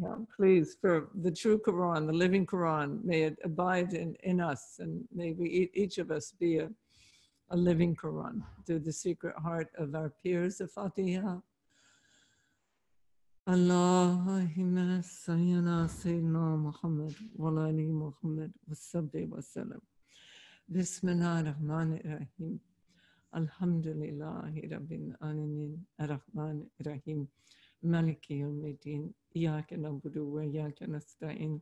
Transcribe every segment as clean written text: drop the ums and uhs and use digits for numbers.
Yeah, please, for the true Quran, the living Quran, may it abide in us, and may we, each of us, be a living Quran. Do the secret heart of our peers, the Fatiha. Allahumma sayyidina sayyidina Muhammad wa alayhi Muhammad wa sabbi wa salam. Bismillah, rahman, ar-Rahim. Alhamdulillah, rabbil alamin, ar-Rahman, ar-Rahim. Malikiomidin, Yak and Abuduwa, Yak and Astain,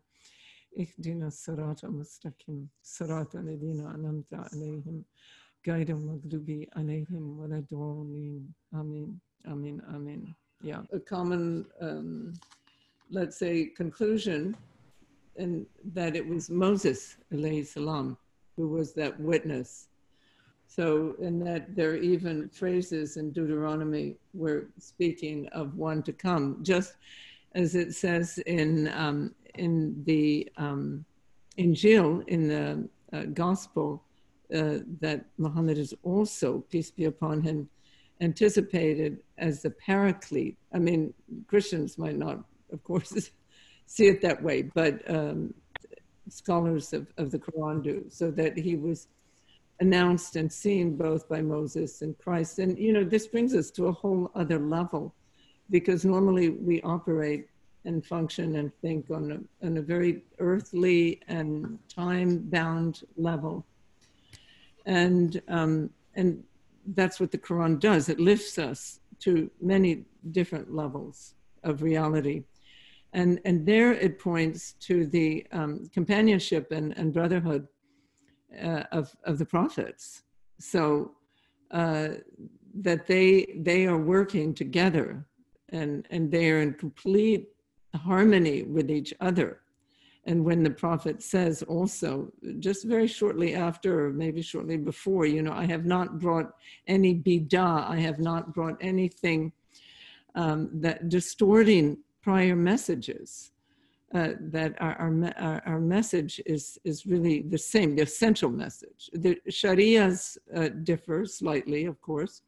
Ichdina, Sarata, Mustakim, Surata, Nidina, Anamta, Alehim, Gaidam, Magdubi, Alehim, Waladormin, Amin, Amin, Amin. Yeah. A common, let's say, conclusion, and that it was Moses, alayhi salam, who was that witness. So, and that there are even phrases in Deuteronomy where speaking of one to come, just as it says in the Injil, in the Gospel, that Muhammad is also, peace be upon him, anticipated as the paraclete. I mean, Christians might not, of course, see it that way, but scholars of the Quran do, so that he was announced and seen both by Moses and Christ. And, you know, this brings us to a whole other level, because normally we operate and function and think on a very earthly and time-bound level. And that's what the Quran does. It lifts us to many different levels of reality. And there it points to the companionship and brotherhood of the prophets, so that they are working together, and they are in complete harmony with each other. And when the prophet says also, just very shortly after, or maybe shortly before, you know, I have not brought any bidah, I have not brought anything that distorting prior messages. That our message is really the same, the essential message. The Shariahs differ slightly, of course,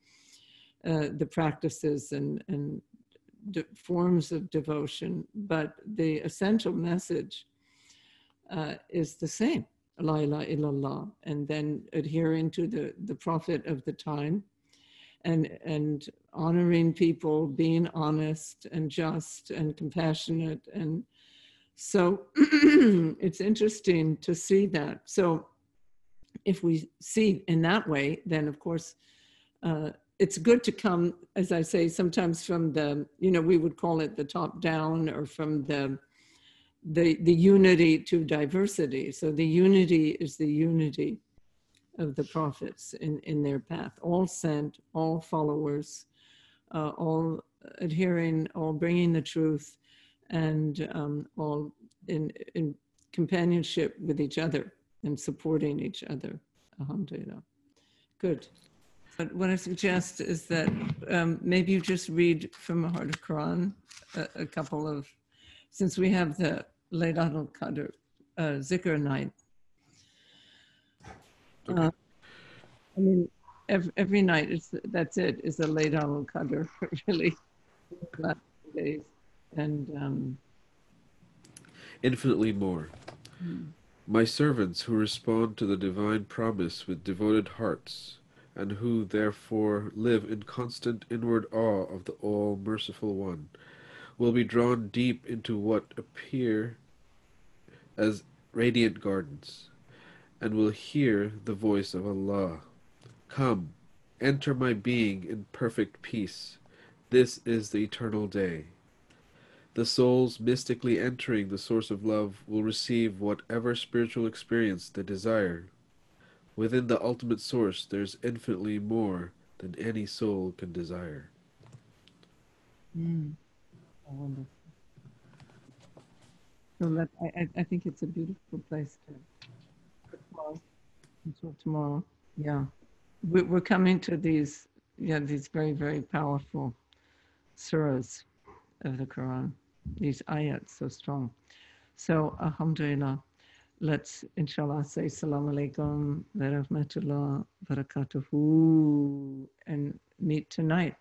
the practices and forms of devotion, but the essential message is the same, la ilaha illallah, and then adhering to the prophet of the time, and honoring people, being honest and just and compassionate. And so it's interesting to see that. So if we see in that way, then of course, it's good to come, as I say, sometimes from the, you know, we would call it the top down, or from the unity to diversity. So the unity is the unity of the prophets in their path, all sent, all followers, all adhering, all bringing the truth, and all in companionship with each other and supporting each other, alhamdulillah. Good. But what I suggest is that maybe you just read from the heart of Quran a couple of, since we have the Laylat al-Qadr zikr night. I mean, every night, that's it, is the Laylat al-Qadr, really, last few days. And infinitely more. My servants who respond to the divine promise with devoted hearts, and who therefore live in constant inward awe of the all-merciful one, will be drawn deep into what appear as radiant gardens, and will hear the voice of Allah. Come, enter my being in perfect peace. This is the eternal day. The souls mystically entering the source of love will receive whatever spiritual experience they desire. Within the ultimate source, there is infinitely more than any soul can desire. Wonderful. So I think it's a beautiful place to tomorrow. Yeah, we're coming to these very, very powerful surahs of the Quran. These ayats so strong. So, alhamdulillah, let's, inshallah, say salamu alaikum wa rahmatullah wa barakatuhu, and meet tonight.